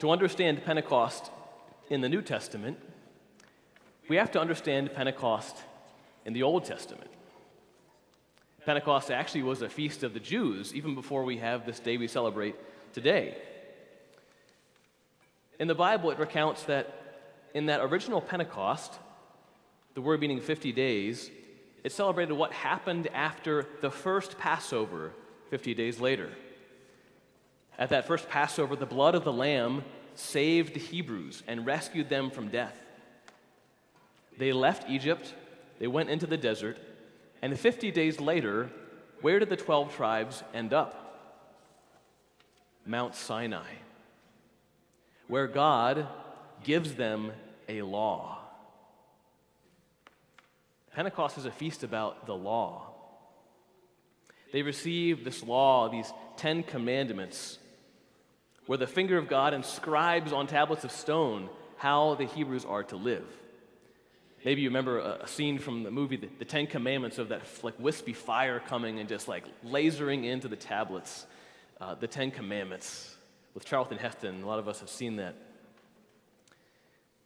To understand Pentecost in the New Testament, we have to understand Pentecost in the Old Testament. Pentecost actually was a feast of the Jews, even before we have this day we celebrate today. In the Bible, it recounts that in that original Pentecost, the word meaning 50 days, it celebrated what happened after the first Passover 50 days later. At that first Passover, the blood of the Lamb saved the Hebrews and rescued them from death. They left Egypt, they went into the desert, and 50 days later, where did the 12 tribes end up? Mount Sinai, where God gives them a law. Pentecost is a feast about the law. They receive this law, these 10 commandments, where the finger of God inscribes on tablets of stone how the Hebrews are to live. Maybe you remember a scene from the movie, the Ten Commandments, of that wispy fire coming and just lasering into the tablets, the Ten Commandments, with Charlton Heston. A lot of us have seen that.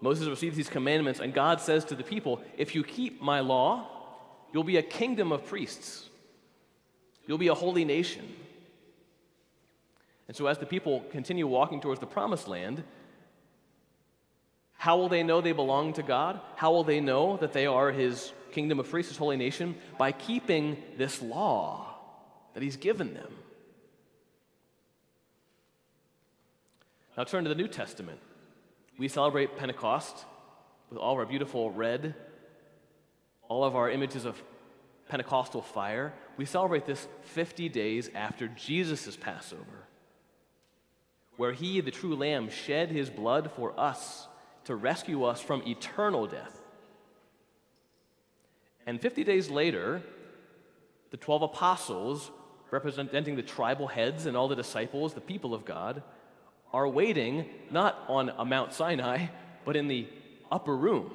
Moses receives these commandments, and God says to the people, if you keep my law, you'll be a kingdom of priests. You'll be a holy nation. And so as the people continue walking towards the promised land, how will they know they belong to God? How will they know that they are his kingdom of priests, his holy nation? By keeping this law that he's given them. Now turn to the New Testament. We celebrate Pentecost with all of our beautiful red, all of our images of Pentecostal fire. We celebrate this 50 days after Jesus' Passover, where he, the true Lamb, shed his blood for us to rescue us from eternal death. And 50 days later, the 12 apostles, representing the tribal heads and all the disciples, the people of God, are waiting not on a Mount Sinai, but in the upper room.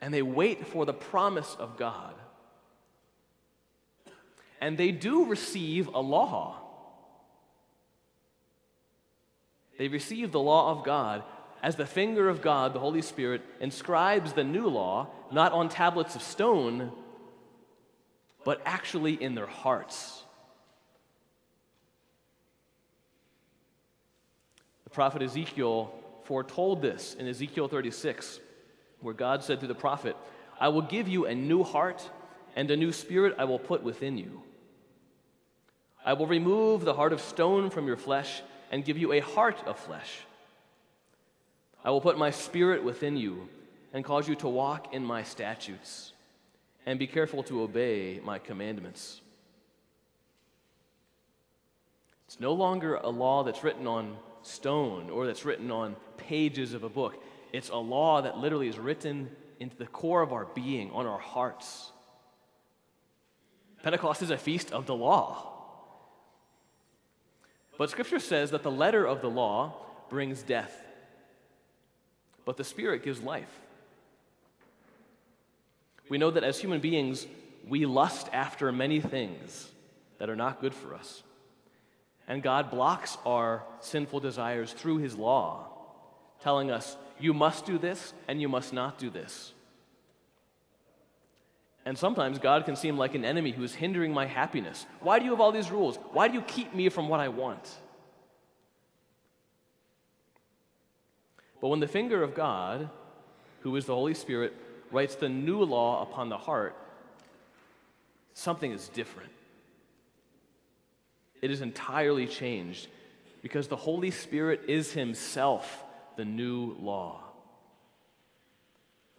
And they wait for the promise of God. And they do receive a law. They receive the law of God as the finger of God, the Holy Spirit, inscribes the new law, not on tablets of stone, but actually in their hearts. The prophet Ezekiel foretold this in Ezekiel 36, where God said to the prophet, I will give you a new heart, and a new spirit I will put within you. I will remove the heart of stone from your flesh and give you a heart of flesh. I will put my spirit within you and cause you to walk in my statutes and be careful to obey my commandments. It's no longer a law that's written on stone or that's written on pages of a book. It's a law that literally is written into the core of our being, on our hearts. Pentecost is a feast of the law. But Scripture says that the letter of the law brings death, but the Spirit gives life. We know that as human beings, we lust after many things that are not good for us. And God blocks our sinful desires through his law, telling us, you must do this and you must not do this. And sometimes God can seem like an enemy who is hindering my happiness. Why do you have all these rules? Why do you keep me from what I want? But when the finger of God, who is the Holy Spirit, writes the new law upon the heart, something is different. It is entirely changed because the Holy Spirit is himself the new law.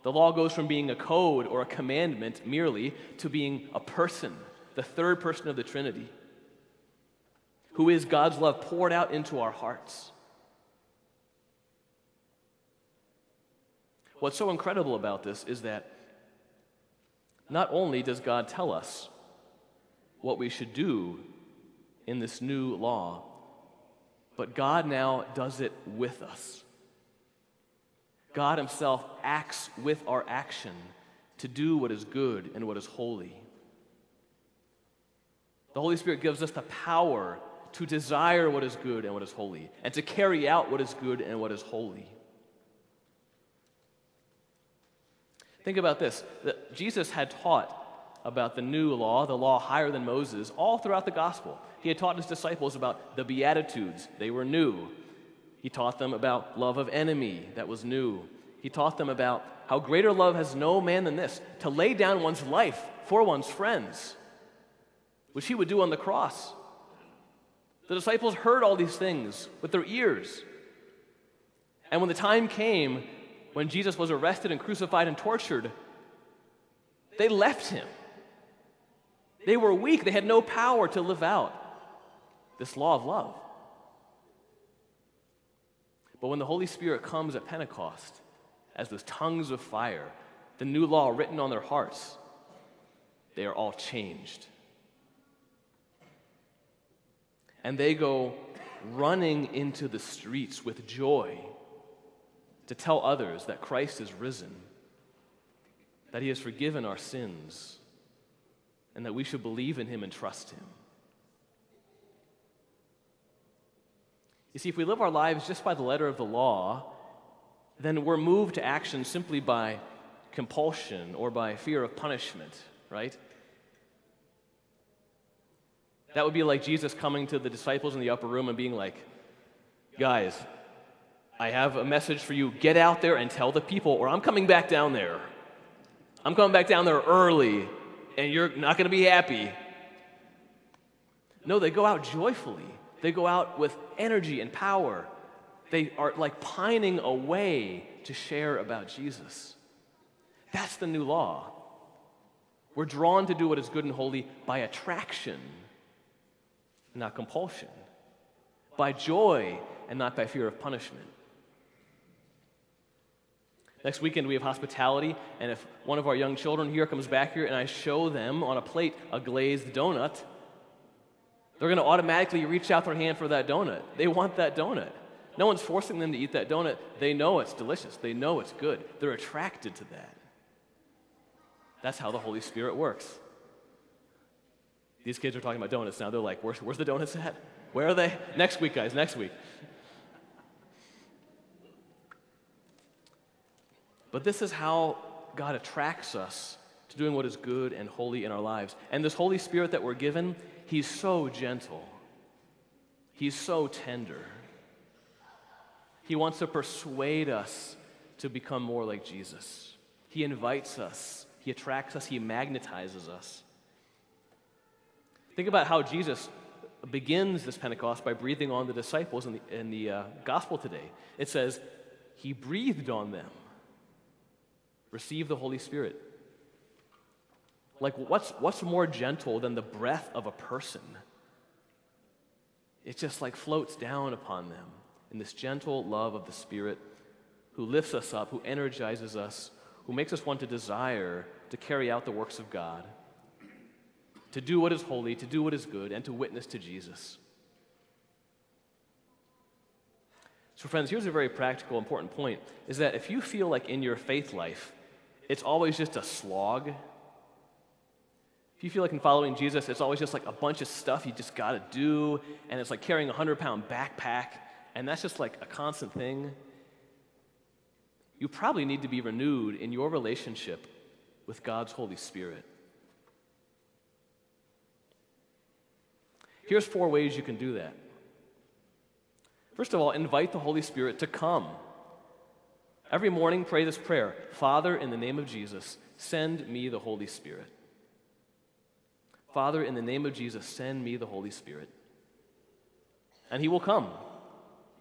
The law goes from being a code or a commandment merely to being a person, the third person of the Trinity, who is God's love poured out into our hearts. What's so incredible about this is that not only does God tell us what we should do in this new law, but God now does it with us. God himself acts with our action to do what is good and what is holy. The Holy Spirit gives us the power to desire what is good and what is holy, and to carry out what is good and what is holy. Think about this. Jesus had taught about the new law, the law higher than Moses, all throughout the gospel. He had taught his disciples about the Beatitudes. They were new. He taught them about love of enemy. That was new. He taught them about how greater love has no man than this, to lay down one's life for one's friends, which he would do on the cross. The disciples heard all these things with their ears. And when the time came when Jesus was arrested and crucified and tortured, they left him. They were weak. They had no power to live out this law of love. But when the Holy Spirit comes at Pentecost, as those tongues of fire, the new law written on their hearts, they are all changed. And they go running into the streets with joy to tell others that Christ is risen, that he has forgiven our sins, and that we should believe in him and trust him. You see, if we live our lives just by the letter of the law, then we're moved to action simply by compulsion or by fear of punishment, right? That would be like Jesus coming to the disciples in the upper room and being like, "Guys, I have a message for you. Get out there and tell the people, or I'm coming back down there. I'm coming back down there early, and you're not going to be happy." No, they go out joyfully. They go out with energy and power. They are like pining away to share about Jesus. That's the new law. We're drawn to do what is good and holy by attraction, not compulsion. By joy, and not by fear of punishment. Next weekend we have hospitality, and if one of our young children here comes back here and I show them on a plate a glazed donut, they're going to automatically reach out their hand for that donut. They want that donut. No one's forcing them to eat that donut. They know it's delicious. They know it's good. They're attracted to that. That's how the Holy Spirit works. These kids are talking about donuts now. They're like, where's the donuts at? Where are they? Next week, guys, next week. But this is how God attracts us to doing what is good and holy in our lives. And this Holy Spirit that we're given, he's so gentle. He's so tender. He wants to persuade us to become more like Jesus. He invites us. He attracts us. He magnetizes us. Think about how Jesus begins this Pentecost by breathing on the disciples in the gospel today. It says, he breathed on them. Receive the Holy Spirit. Like, what's more gentle than the breath of a person? It just like floats down upon them in this gentle love of the Spirit who lifts us up, who energizes us, who makes us want to desire to carry out the works of God, to do what is holy, to do what is good, and to witness to Jesus. So friends, here's a very practical, important point, is that if you feel like in your faith life, it's always just a slog, if you feel like in following Jesus, it's always just like a bunch of stuff you just got to do, and it's like carrying a 100-pound backpack, and that's just like a constant thing, you probably need to be renewed in your relationship with God's Holy Spirit. Here's 4 ways you can do that. First of all, invite the Holy Spirit to come. Every morning, pray this prayer: Father, in the name of Jesus, send me the Holy Spirit. Father, in the name of Jesus, send me the Holy Spirit. And he will come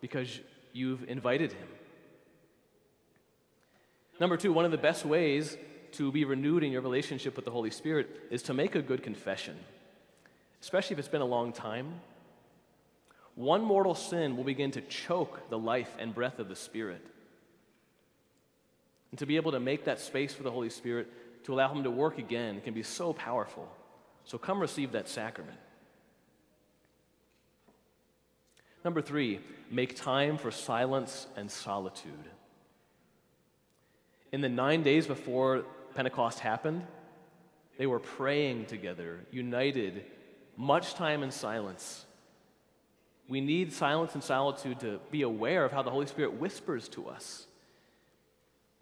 because you've invited him. Number 2, one of the best ways to be renewed in your relationship with the Holy Spirit is to make a good confession, especially if it's been a long time. One mortal sin will begin to choke the life and breath of the Spirit. And to be able to make that space for the Holy Spirit, to allow him to work again, can be so powerful. So come receive that sacrament. Number 3, make time for silence and solitude. In the 9 days before Pentecost happened, they were praying together, united, much time in silence. We need silence and solitude to be aware of how the Holy Spirit whispers to us.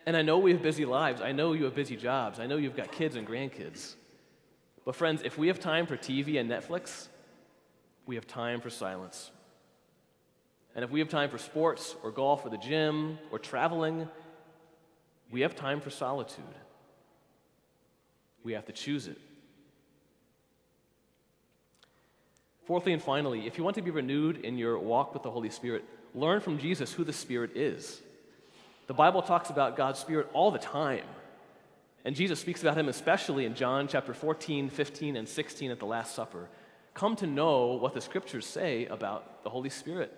And I know we have busy lives. I know you have busy jobs. I know you've got kids and grandkids. But friends, if we have time for TV and Netflix, we have time for silence. And if we have time for sports or golf or the gym or traveling, we have time for solitude. We have to choose it. Fourthly and finally, if you want to be renewed in your walk with the Holy Spirit, learn from Jesus who the Spirit is. The Bible talks about God's Spirit all the time. And Jesus speaks about him especially in John chapter 14, 15, and 16 at the Last Supper. Come to know what the Scriptures say about the Holy Spirit,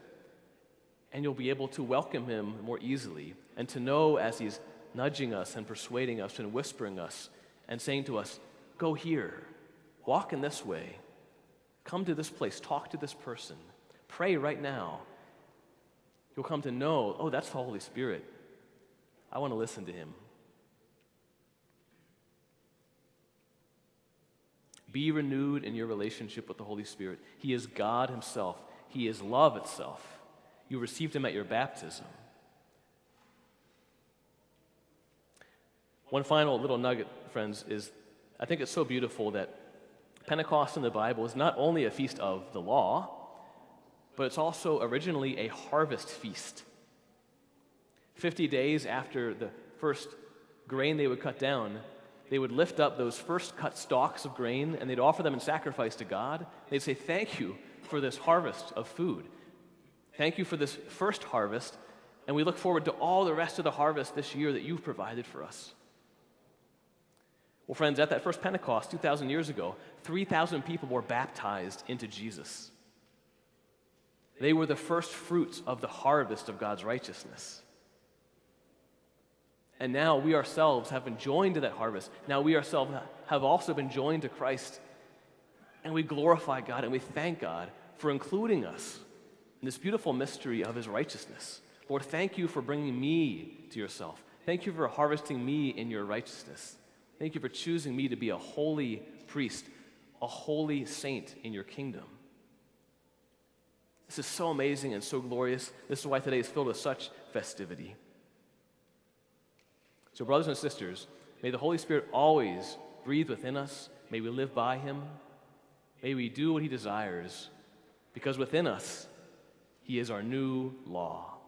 and you'll be able to welcome him more easily and to know as he's nudging us and persuading us and whispering us and saying to us, go here, walk in this way, come to this place, talk to this person, pray right now. You'll come to know, oh, that's the Holy Spirit. I want to listen to him. Be renewed in your relationship with the Holy Spirit. He is God himself. He is love itself. You received him at your baptism. One final little nugget, friends, is I think it's so beautiful that Pentecost in the Bible is not only a feast of the law, but it's also originally a harvest feast. 50 days after the first grain they would cut down, they would lift up those first cut stalks of grain and they'd offer them in sacrifice to God. They'd say, thank you for this harvest of food. Thank you for this first harvest, and we look forward to all the rest of the harvest this year that you've provided for us. Well, friends, at that first Pentecost 2,000 years ago, 3,000 people were baptized into Jesus. They were the first fruits of the harvest of God's righteousness. And now we ourselves have been joined to that harvest. Now we ourselves have also been joined to Christ. And we glorify God and we thank God for including us in this beautiful mystery of his righteousness. Lord, thank you for bringing me to yourself. Thank you for harvesting me in your righteousness. Thank you for choosing me to be a holy priest, a holy saint in your kingdom. This is so amazing and so glorious. This is why today is filled with such festivity. So brothers and sisters, may the Holy Spirit always breathe within us. May we live by him. May we do what he desires, because within us, he is our new law.